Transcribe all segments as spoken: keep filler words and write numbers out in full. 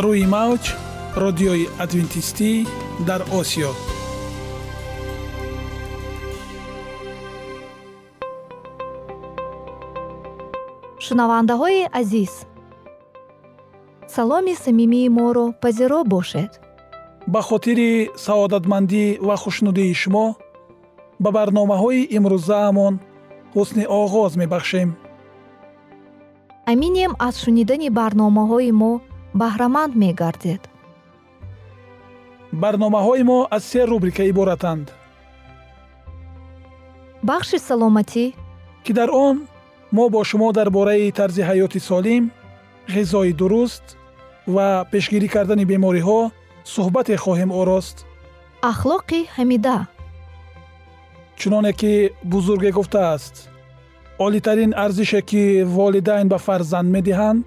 روی موج رادیوی ادوینتیستی در آسیا. шунавандаҳои азиз, саломи самимии моро пазиро бошед. ба хотири саодатмандӣ ва хушнудии шумо ба барномаҳои имрӯзаамон ҳусни оғоз мебахшем. аминем аз шунидани барномаҳои мо баҳраманд мегардед. барномаҳои мо аз се рубрика иборатанд. бахши саломатӣ ки дар он мо бо шумо дар бораи тарзи ҳаёти солим, ғизои дуруст ва пешгирӣ кардани бемориҳо суҳбате хоҳем орост. ахлоқи ҳамида. чуноне ки бузурге гуфтааст, олитарин арзише ки волидайн ба фарзанд медиҳанд,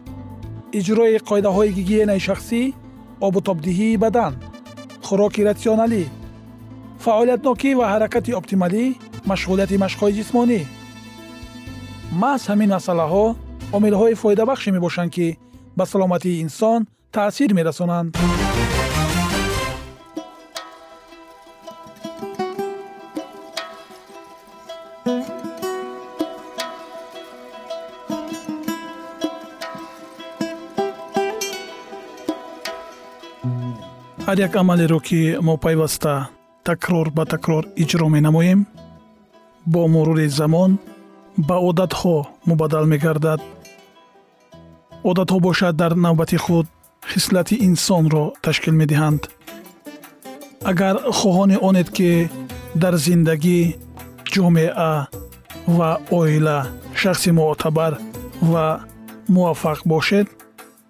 اجرای قاعده های هیگین شخصی، آب و تابدهی بدن، خوراک راسیونالی، فعالیت نوکی و حرکت اپتیمالی، مشغولیت مشق‌های جسمانی. محض همین مسئله‌ها عامل‌های فایده‌بخش می‌باشند که به سلامتی انسان تأثیر می‌رسانند. هر یک عملی رو که ما پیوسته تکرار به تکرار اجرا می‌نماییم با مرور زمان ба одатҳо мубаддал мегардад. одатҳо бошад дар навбати худ хислати инсонро ташкил медиҳанд. агар хоҳони онед ки дар зиндагӣ, ҷомеа ва оила шахси муътабар ва муваффақ бошед,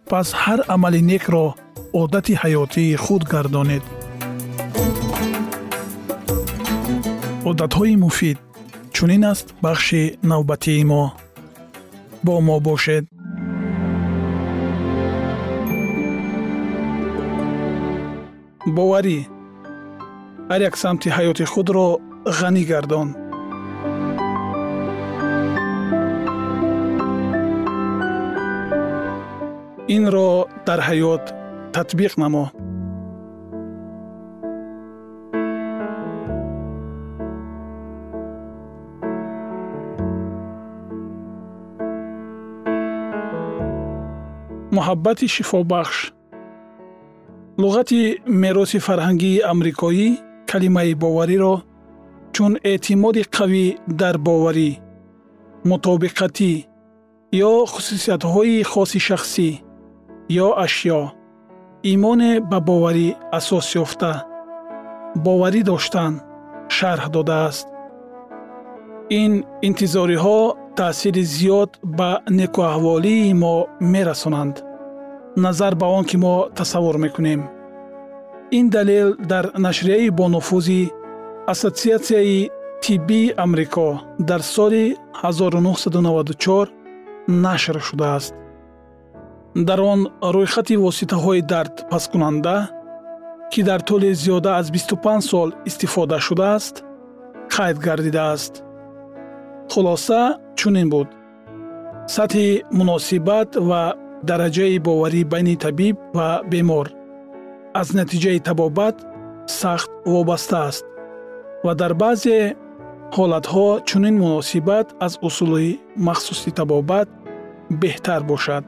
пас ҳар амали некро одати ҳаётии худ гардонед. одатҳои муфид چونین است بخش نوبتی ما. با ما باشد. باوری هر یک سمت حیات خود را غنی گردان. این را در حیات تطبیق نما. محبت شفابخش. لغت میراث فرهنگی آمریکایی کلمه باوری را چون اعتماد قوی در باوری، مطابقتی یا خصوصیت‌های خاص شخصی یا اشیا، ایمان به باوری اساس یافته، باوری داشتن شرح داده است. این انتظاری‌ها تأثیر زیاد به نیکوهوالی ما میرسانند نظر به آن که ما تصور میکنیم. این دلیل در نشریه با نفوذ اسوسیاسیون طبی آمریکا در سال هزار و نهصد و نود و چهار نشر شده است. در آن روی خط واسطه های درد پس کننده که در طول زیاده از بیست و پنج سال استفاده شده است قید گردیده است. خلاصه چنین بود: سطح مناسبت و درجه باوری بین طبیب و بیمار از نتیجه تبابت سخت وابسته است و در بعضی حالتها چنین مناسبت از اصول مخصوص تبابت بهتر باشد.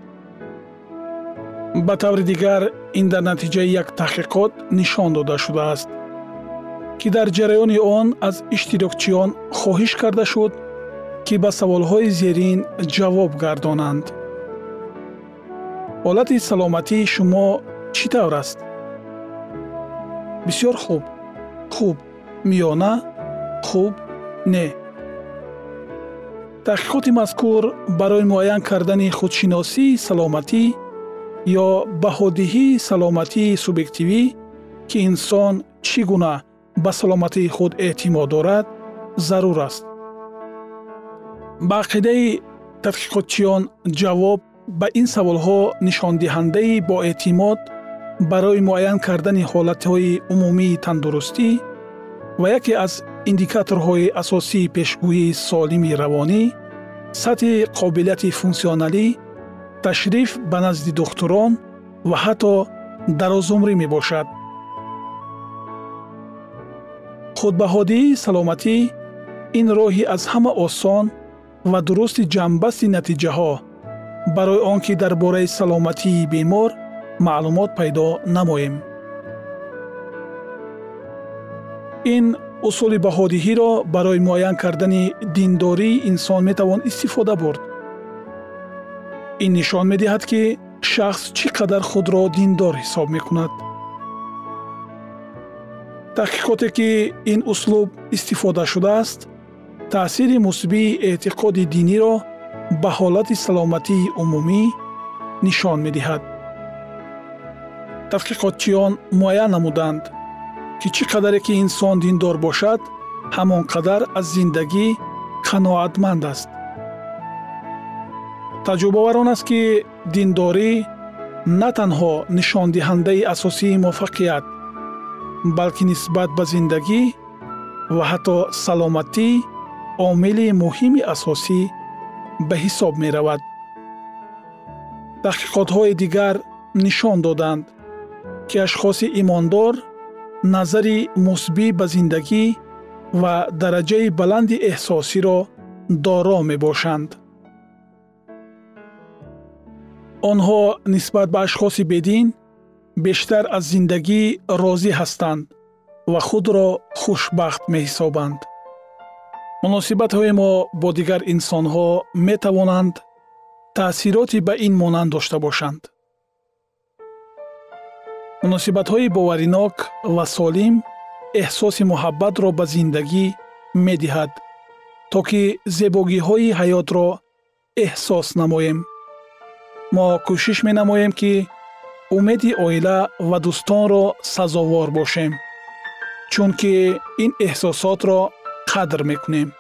به طور دیگر این در نتیجه یک تحقیقات نشان داده شده است که در جریان آن از اشتراکچیان خواهش کرده شد که به سوالهای زیرین جواب گردانند. حالت سلامتی شما چطور است؟ بسیار خوب، خوب، میانه، خوب، نه. تحقیقات مذکور برای معین کردن خودشناسی سلامتی یا بهادهی سلامتی سوبیکتیوی که انسان چی گونه به سلامتی خود اعتماد دارد ضرور است. به عقیده تحقیقاتچیان جواب به این سوالها نشاندهنده با اعتماد برای معین کردن حالتهای عمومی تندرستی و یکی از ایندیکاتورهای اساسی پیشگویی سالمی روانی، سطح قابلیت فونکسیونالی، تشریف به نزد دکتران و حتی درازعمری می باشد. خودبهادهی سلامتی این راهی از همه آسان و درست جنبست نتیجه ها برای آنکه درباره سلامتی بیمار معلومات پیدا نماییم. این اصول بهادهی را برای معین کردن دینداری انسان میتوان استفاده برد. این نشان میدهد که شخص چقدر خود را دیندار حساب میکند. تحقیقاتی که این اسلوب استفاده شده است تأثیر مثبی اعتقاد دینی را به حالت سلامتی عمومی نشان میدهد. تحقیقاتچیان معین نمودند که چقدر که انسان دیندار باشد همانقدر از زندگی قناعتمند است. تجربه وران است که دینداری نه تنها نشاندهنده اساسی موفقیت بلکه نسبت به زندگی و حتی سلامتی عامل مهم اساسی به حساب می رود. تحقیقات های دیگر نشان دادند که اشخاص ایماندار نظری مثبی به زندگی و درجه بلند احساسی را دارا می باشند. آنها نسبت به اشخاص بدین بیشتر از زندگی راضی هستند و خود را خوشبخت می حسابند. مناسبت های ما با دیگر انسان ها می توانند تأثیراتی به این مانند داشته باشند. مناسبت های باوریناک و سالم احساس محبت را به زندگی می دهد تا که زیبایی های حیات را احساس نماییم. ما کوشش می نماییم که امید عائله و دوستان را سزاوار باشیم چون که این احساسات را قدر میکنیم.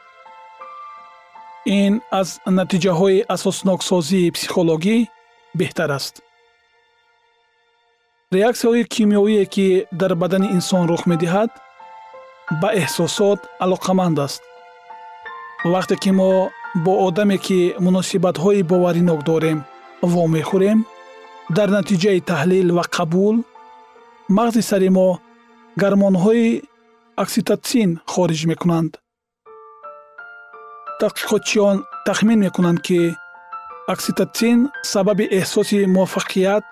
این از نتیجه های اساسناک سازی پسیکولوژی بهتر است. ریاکسیون های کیمیایی که در بدن انسان رخ میدهد با احساسات علاقمند است. وقتی که ما با آدمی که مناسبت های باوریناک داریم وا میخوریم، در نتیجه تحلیل و قبول مغز سر ما گرمان‌های اکسیتوسین خارج می‌کنند. تحقیقاتچیان تخمین می‌کنند که اکسیتوسین سبب احساس موفقیت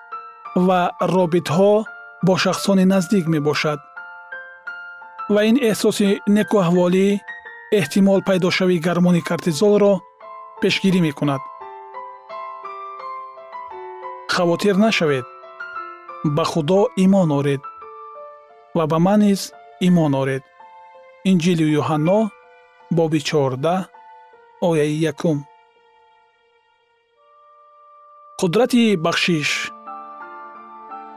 و رابطه‌ها با شخصان نزدیک می‌باشد و این احساس نکواهوالی احتمال پیدا شوی گرمان کورتیزول را پیشگیری می‌کند. خواطر نشوید، به خدا ایمان آورید و به من نیز ایمان آورید. انجیل یوحنا باب چهارده آیه یکم. قدرت بخشش.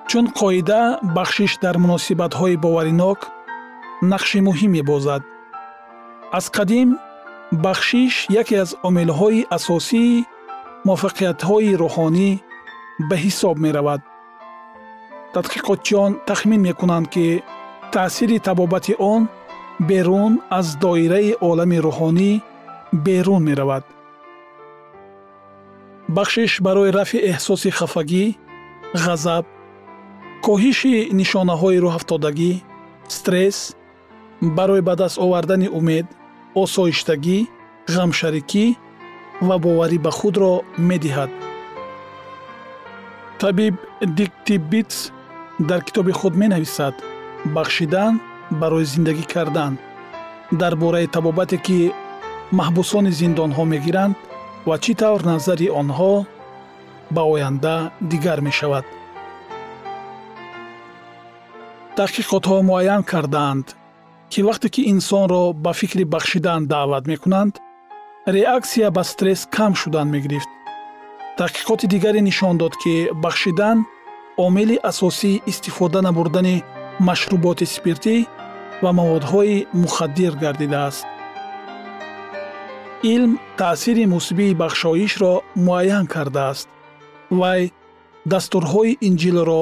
چون قاعده بخشش در مناسبت‌های باوریناک نقش مهمی بازد. از قدیم بخشش یکی از عامل‌های اساسی موفقیت‌های روحانی به حساب می رود. تحقیقاتچیان تخمین می کنند که تأثیر تبابت آن بیرون از دایره عالم روحانی بیرون می رود. بخشش برای رفع احساس خفگی، غضب، کاهش نشانه های راه افتادگی، استرس، برای به دست آوردن امید، آسایشتگی، غمشریکی و باوری به خود را می دهد. طبیب دیک تیبیتس در کتاب خود می نویسد بخشیدن برای زندگی کردن درباره تبابتی که محبوسان زندان ها می گیرند و چطور نظری آنها به آینده دیگر می شود. تحقیقات ها معین کردند که وقتی که انسان را به فکر بخشیدن دعوت می کنند ریاکسیه به استرس کم شدن می گرفت таҳқиқоти дигаре нишон дод ки бахшидан омили асосии истифода набурдани машруботи спиртӣ ва маводҳои мухаддир гардидааст. илм таъсири мусбии бахшоишро муайян кардааст. вай дастурҳои инҷилро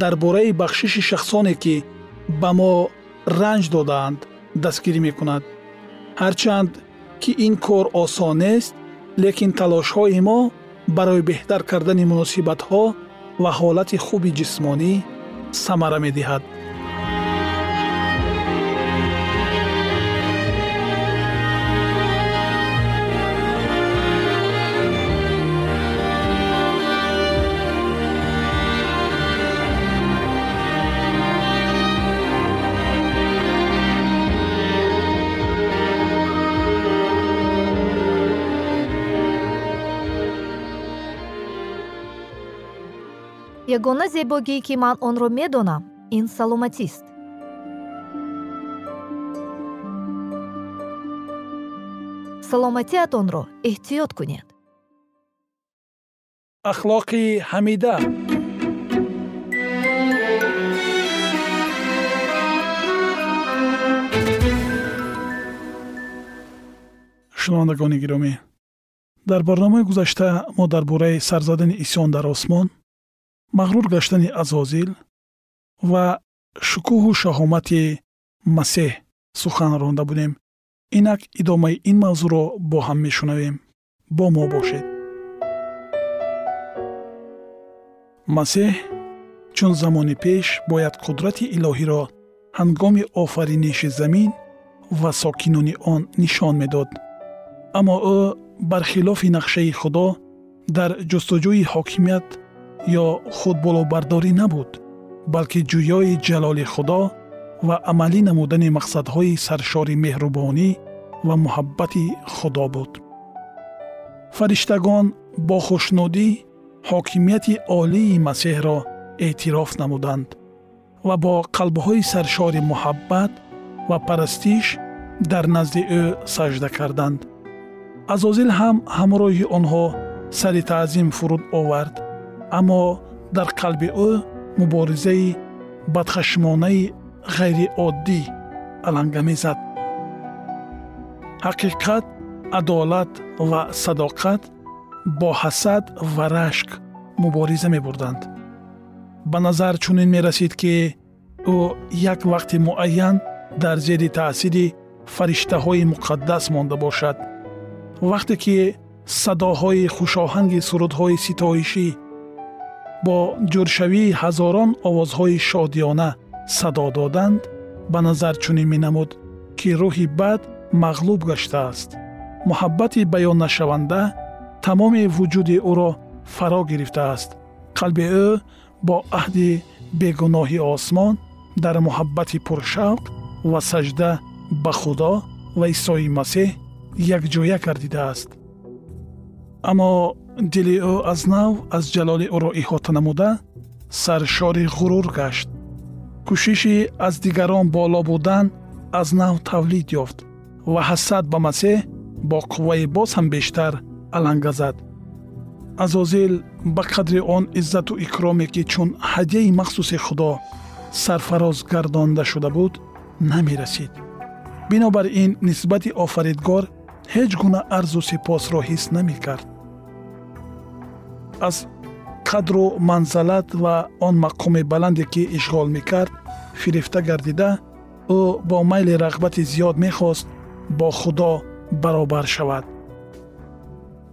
дар бораи бахшиши шахсоне ки ба мо ранҷ додаанд дастгирӣ мекунад. ҳарчанд ки ин кор осон нест, лекин талошҳои мо барои беҳтар кардани муносибатҳо ва ҳолати хуби ҷисмонӣ самара медиҳад. ягона зебогие ки ман онро медонам ин саломатист. саломатиатонро эҳтиёт кунед. ахлоқи ҳамида. шунавандагони гиромӣ, дар барномаи гузашта мо дар бораи сар задани исён дар осмон, мағрур гаштани азозил ва шукӯҳу шаҳомати масеҳ сухан ронда будем. инак идомаи ин мавзӯъро бо ҳам мешунавем. бо мо бошед. масеҳ чун замони пеш бояд қудрати илоҳиро ҳангоми офариниши замин ва сокинони он нишон медод. аммо ӯ бархилофи нақшаи худо дар ҷустуҷӯи ҳокимият یا خودبالوبرداری نبود، بلکه جویای جلال خدا و عملی نمودن مقصدهای سرشار مهربانی و محبت خدا بود. فرشتگان با خوشنودی حاکمیت عالی مسیح را اعتراف نمودند و با قلبهای سرشار محبت و پرستش در نزد او سجده کردند. عزازیل هم همراه آنها سر تعظیم فرود آورد، اما در قلب او مبارزه بدخشمانه غیر عادی علنگمی زد. حقیقت، عدالت و صداقت با حسد و رشک مبارزه می بردند. به نظر چنین می رسید که او یک وقت معین در زیر تأثیر فرشته های مقدس مانده باشد. وقتی که صداهای خوشاهنگ سرودهای ستایشی با جورشوی هزاران آوازهای شادیانه صدا دادند، به نظر چنین می‌نمود که روح بد مغلوب گشته است. محبت بیان نشونده تمام وجود او را فرا گرفته است. قلب او با عهد بی‌گناهی آسمان در محبت پرشوق و سجده به خدا و عیسی مسیح یک جویه گردیده است. اما دلی او از نو از جلال او را احاطه نموده سرشار غرور گشت. کوششی از دیگران بالا بودن از نو تولید یافت و حسد به مسیح با قوه باز هم بیشتر علنگه زد. عزازیل به قدر آن عزت و اکرامی که چون هدیه مخصوص خدا سرفراز گردانده شده بود نمی رسید. بنابراین نسبت آفریدگار هیچ گونه عرض و سپاس را حس نمی کرد. از قدر و منزلت و آن مقام بلندی که اشغال میکرد فریفته گردیده، او با میل رغبت زیاد میخواست با خدا برابر شود.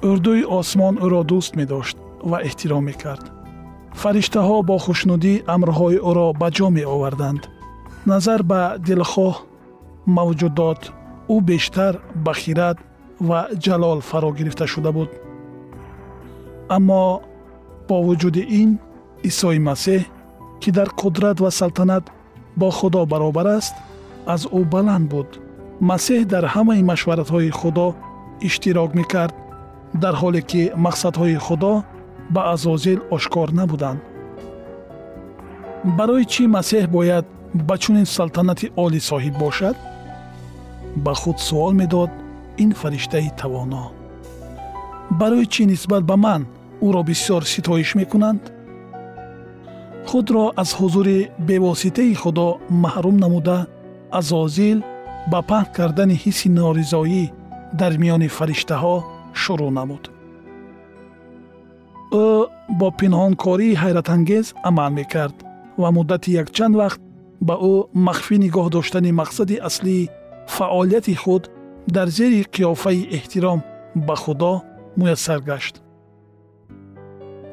اردوی آسمان او را دوست میداشت و احترام میکرد. فرشته ها با خوشنودی امرهای او را به جا می آوردند. نظر به دلخواه موجودات او بیشتر به خیرت و جلال فرا گرفته شده بود. اما با وجود این، عیسی مسیح که در قدرت و سلطنت با خدا برابر است از او بلند بود. مسیح در همه مشورت‌های خدا اشتراک می‌کرد، در حالی که مقصدهای خدا به عزازیل آشکار نبودند. برای چی مسیح باید به چنین سلطنت عالی صاحب باشد؟ به خود سوال می‌داد این فرشته توانا. برای چی نسبت به من او را بسیار ستایش میکنند، خود را از حضور بواسطه خدا محروم نموده عزازیل با پهن کردن حس نارضایی در میان فرشته ها شروع نمود. او با پنهانکاری حیرت انگیز عمل میکرد و مدت یک چند وقت با او مخفی نگاه داشتن مقصد اصلی فعالیت خود در زیر قیافه احترام به خدا میسر گشت.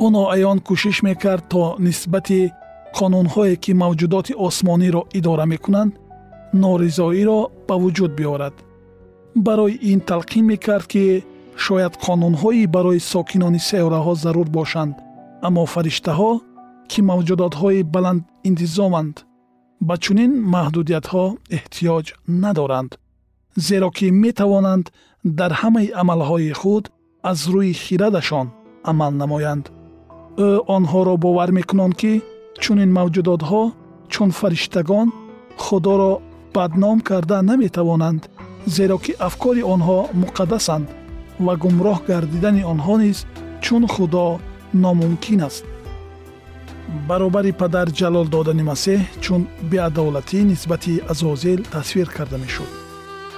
او ناعیان کوشش میکرد تا نسبت قانونهایی که موجودات آسمانی را اداره میکنند نارضایی را به وجود بیارد. برای این تلقین میکرد که شاید قانونهایی برای ساکنان سیاره ها ضرور باشند، اما فرشته ها که موجودات های بلند انتظامند به چنین محدودیت ها احتیاج ندارند، زیرا که می توانند در همه عملهای خود از روی خیردشان عمل نمایند. او آنها را باور میکنند که چنین موجودات ها چون فرشتگان خدا را بدنام کرده نمی توانند، زیرا که افکار آنها مقدسند و گمراه گردیدن آنها نیز چون خدا ناممکن است. برابر پدر جلال دادن مسیح چون بی‌عدالتی نسبت عزازیل تصویر کرده می شد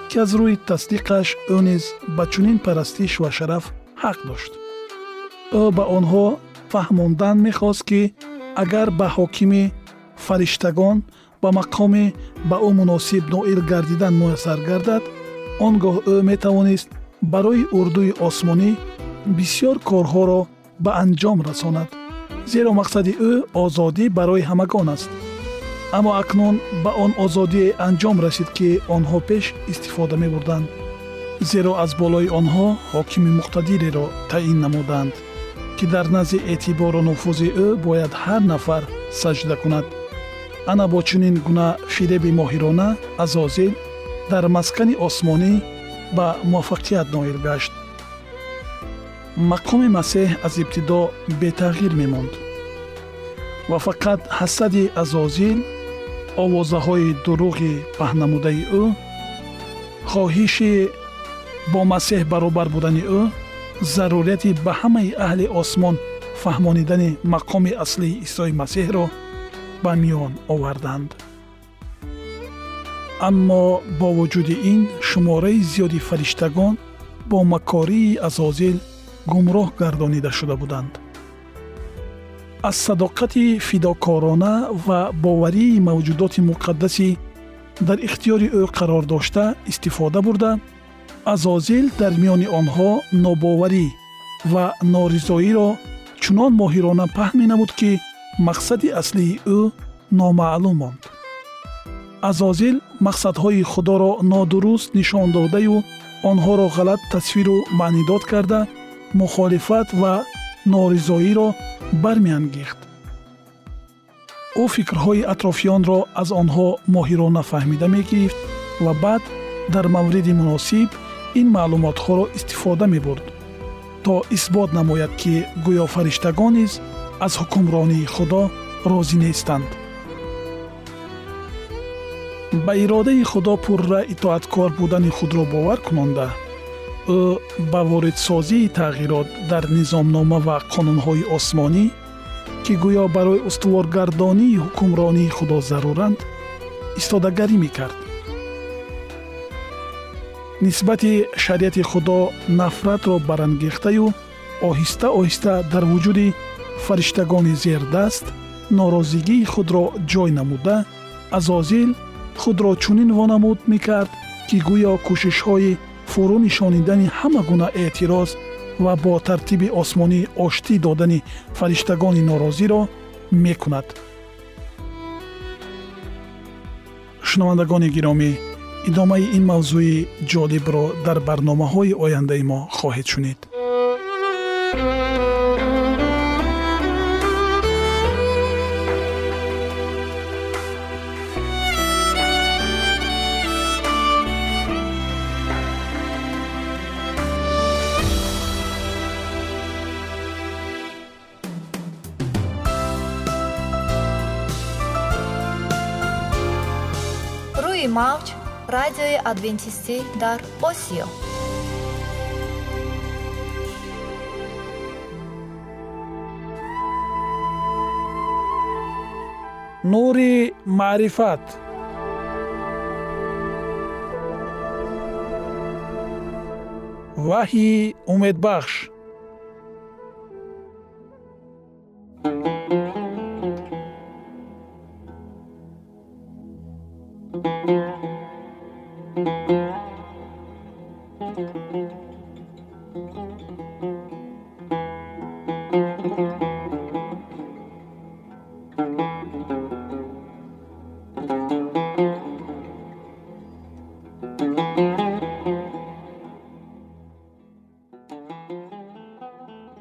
که از روی تصدیقش او نیز به چنین پرستش و شرف حق داشت. او به آنها فهماندن می خواست که اگر به حاکم فرشتگان به مقام به او مناسب نائل گردیدن میسر گردد، آنگاه او می توانست برای اردوی آسمانی بسیار کارها را به انجام رساند، زیرا مقصد او آزادی برای همگان است. اما اکنون به آن آزادی انجام رسید که آنها پیش استفاده می بردند، زیرا از بالای آنها حاکم مقتدری را تعیین نمودند که در نزد اعتبار و نفوذ او باید هر نفر سجده کند. انا با چنین گونه فریب ماهرانه عزازیل در مسکن آسمانی با موفقیت نائل گشت. مقام مسیح از ابتدا به تغییر میماند و فقط حسد عزازیل، آوازه های دروغ پهنموده او، خواهش با مسیح برابر بودن او، ضرورت به همه اهل آسمان فهماندن مقام اصلی عیسی مسیح را به میان آوردند. اما با وجود این شماره زیادی فرشتگان با مکاری عزازیل گمراه گردانیده شده بودند. از صداقت فداکارانه و باوری موجودات مقدسی در اختیار او قرار داشته استفاده برده، عزازیل در میان آنها ناباوری و نارضایی را چنان ماهرانه پهن نمود که مقصد اصلی او نامعلوم ماند. عزازیل مقصدهای خدا را نادرست نشان داده و آنها را غلط تصویر و معنیداد کرده، مخالفت و نارضایی را برمی انگیخت. او فکرهای اطرافیان را از آنها ماهرانه فهمیده می گرفت و بعد در مورد مناسب این معلوماتها را استفاده می برد تا اثبات نماید که گویا فرشتگان نیز از حکمرانی خدا راضی نیستند. به اراده خدا پرره اطاعتکار بودن خود را باور کننده، او با واردسازی تغییرات در نظامنامه و قانونهای آسمانی که گویا برای استوارگردانی حکمرانی خدا ضرورند استادگری میکرد. نسبت شریعت خدا نفرت را برانگیخته و آهسته آهسته در وجود فرشتگان زیر دست ناراضگی خود را جای نموده، عزازیل خود را چنین وانمود میکرد که گویا کوشش های فرو نشاندن همه گونه اعتراض و با ترتیب آسمانی آشتی دادن فرشتگان ناراضی را میکند. شنوندگان گرامی، ادامه این موضوع جالب را در برنامه های آینده ما خواهید شنید. موج رادیوی ادوینتیستی در آسیا. نور معرفت. وحی امید بخش.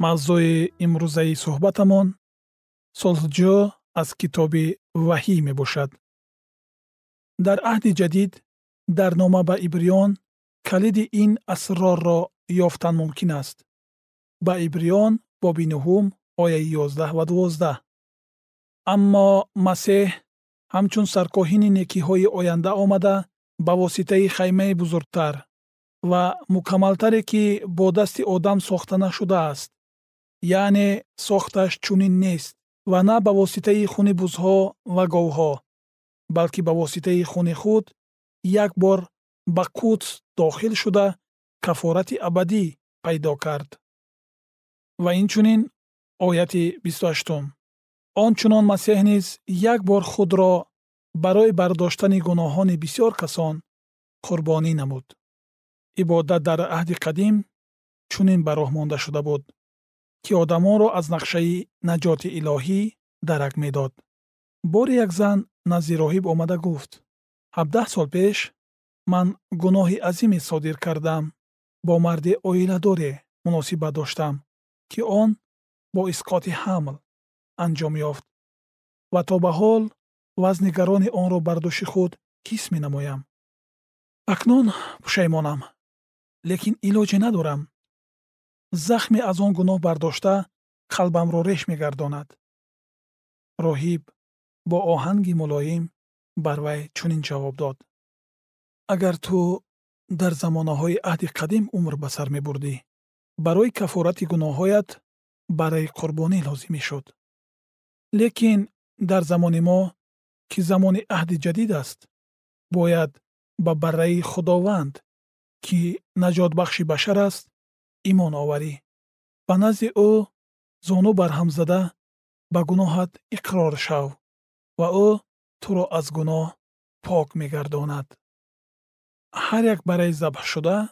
موضوع امروزه صحبتمان صلحجو از کتاب وحی می باشد. در عهد جدید در نامه به عبریان کلید این اسرار را یافتن ممکن است. به عبریان باب نهم آیه یازده و دوازده. اما مسیح همچون سرکاهین نیکی‌های آینده آمده به واسطه خیمه بزرگتر و مکملتر که با دست آدم ساخته نشده است، یعنی ساختش چونین نیست و نه به واسطه خون بزها و گاوها، بلکه به واسطه خون خود یک بار به قدس داخل شده کفارت ابدی پیدا کرد. و این چونین آیت بیست و هشت. آنچنان مسیح نیز یک بار خود را برای برداشتن گناهان بسیار کسان قربانی نمود. عبادت در عهد قدیم چونین براه مانده شده بود که آدمان را از نقشه نجات الهی درک می داد. بار یک زن نزد راهب آمده گفت: هفده سال پیش من گناه عظیمی صادر کردم. با مرد عائله دار مناسبت داشتم که آن با اسقاط حمل انجام یافت و تا به حال وزن گران آن را بر دوش خود حس می نمایم. اکنون پشیمانم، لیکن علاجی ندارم. زخم از آن گناه برداشته قلبم را رشت می‌گرداند. راهب با آهنگی ملایم بر وی چنین جواب داد: اگر تو در زمانه‌های عهد قدیم عمر به سر می‌بردی، برای کفارت گناه‌هایت برای قربانی لازم می‌شد. لیکن در زمان ما که زمان عهد جدید است، باید به بره خداوند که نجات بخش بشر است ایمان آوری و نزد او زانو برهم زده به گناهت اقرار شو و او تو را از گناه پاک می‌گرداند. هر یک برای ذبح شده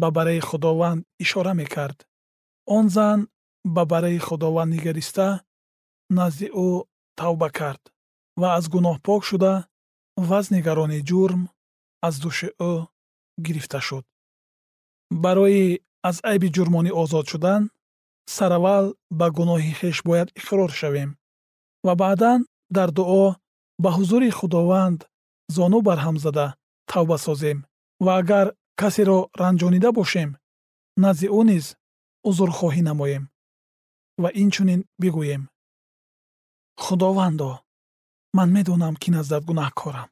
به برای خداوند اشاره می‌کرد. آن زن به برای خداوند نگریسته نزد او توبه کرد و از گناه پاک شده وزن گران جرم از دوش او گرفته شد. برای از عیب جرمانی آزاد شدن، سرول به گناه خیش باید اقرار شویم و بعداً در دعا به حضور خداوند زانو برهم زده توبه سازیم و اگر کسی را رنجانیده باشیم، نزد او نیز عذرخواهی نماییم و این چنین بگوییم: خداوندا، من میدونم که نزدت گناهکارم.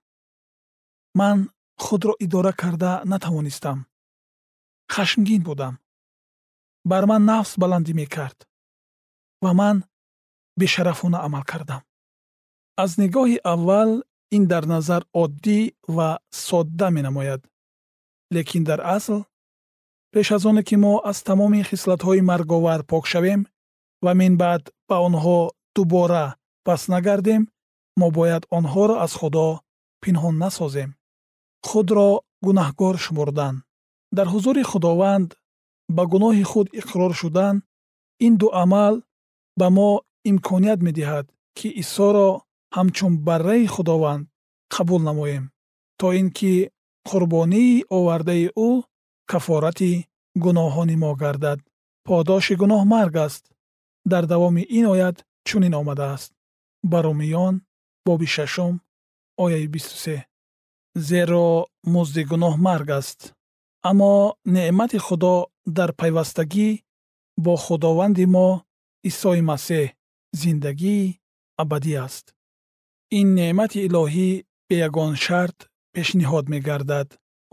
من خود را اداره کرده نتوانستم. خشمگین بودم. بر من نفس بلندی می کرد و من бешарафона амал кардам. Аз нигоҳи аввал ин дар назар оддӣ ва содда менамояд, лекин дар асл пеш аз оне ки мо аз тамоми хислатҳои марговар пок шавем ва минбаъд ба онҳо дубора пас нагардем, мо бояд онҳоро аз Худо пинҳон насозем. Худро гунаҳгор шумурдан, дар ҳузури Худованд ба гуноҳи худ иқрор шудан, ин ду амал ба мо имконият медиҳад, ки Исоро ҳамчун барраи Худованд қабул намоем, то ин ки қурбонии овардаи ӯ кафорати гуноҳони мо гардад. Подоши гуноҳ марг аст. дар давоми ин оят чунин омадааст. ба Румиён боби шашум ояи бисту се. зеро музди гуноҳ марг аст. аммо неъмати Худо дар пайвастагӣ бо Худованди мо Исои Масеҳ зиндагии абадӣ аст. ин неъмати илоҳӣ бе ягон шарт пешниҳод мегардад.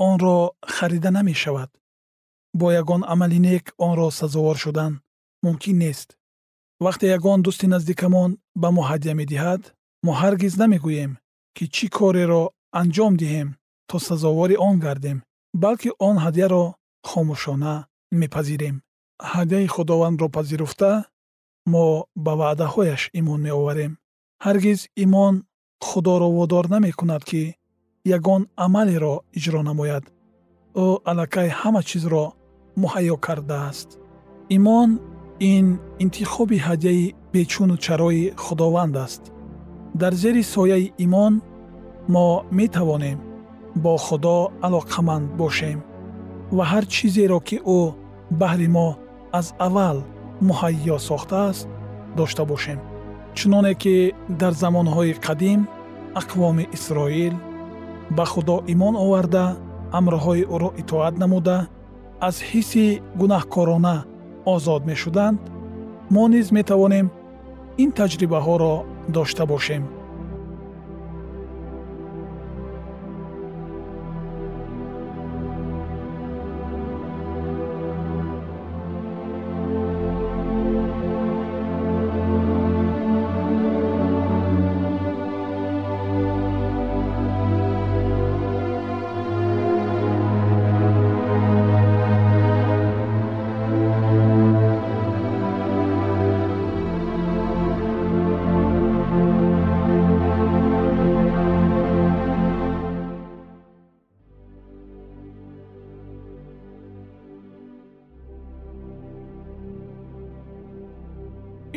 онро харида намешавад. бо ягон амали нек онро сазовор шудан мумкин нест. вақте ягон дӯсти наздикамон ба мо ҳадя медиҳад, мо ҳаргиз намегӯем, ки чӣ кореро анҷом диҳем то сазовори он гардем, балки он ҳадияро хомӯшона мепазирем. ҳадияи Худовандро пазируфта, мо ба ваъдаҳояш имон меоварем. ҳаргиз имон Худоро водор намекунад, ки ягон амалеро иҷро намояд. ӯ аллакай ҳама чизро муҳайё кардааст. имон ин интихоби ҳадияи бечуну чарои Худованд аст. дар зери сояи имон мо метавонем бо Худо алоқаманд бошем ва ҳар чизеро, ки ӯ баҳри мо аз аввал муҳайё сохтааст, дошта бошем. чуноне ки дар замонҳои қадим ақвоми Исроил ба Худо имон оварда, амрҳои ӯро итоат намуда, аз ҳисси гунаҳкорона озод мешуданд, мо низ метавонем ин таҷрибаҳоро дошта бошем.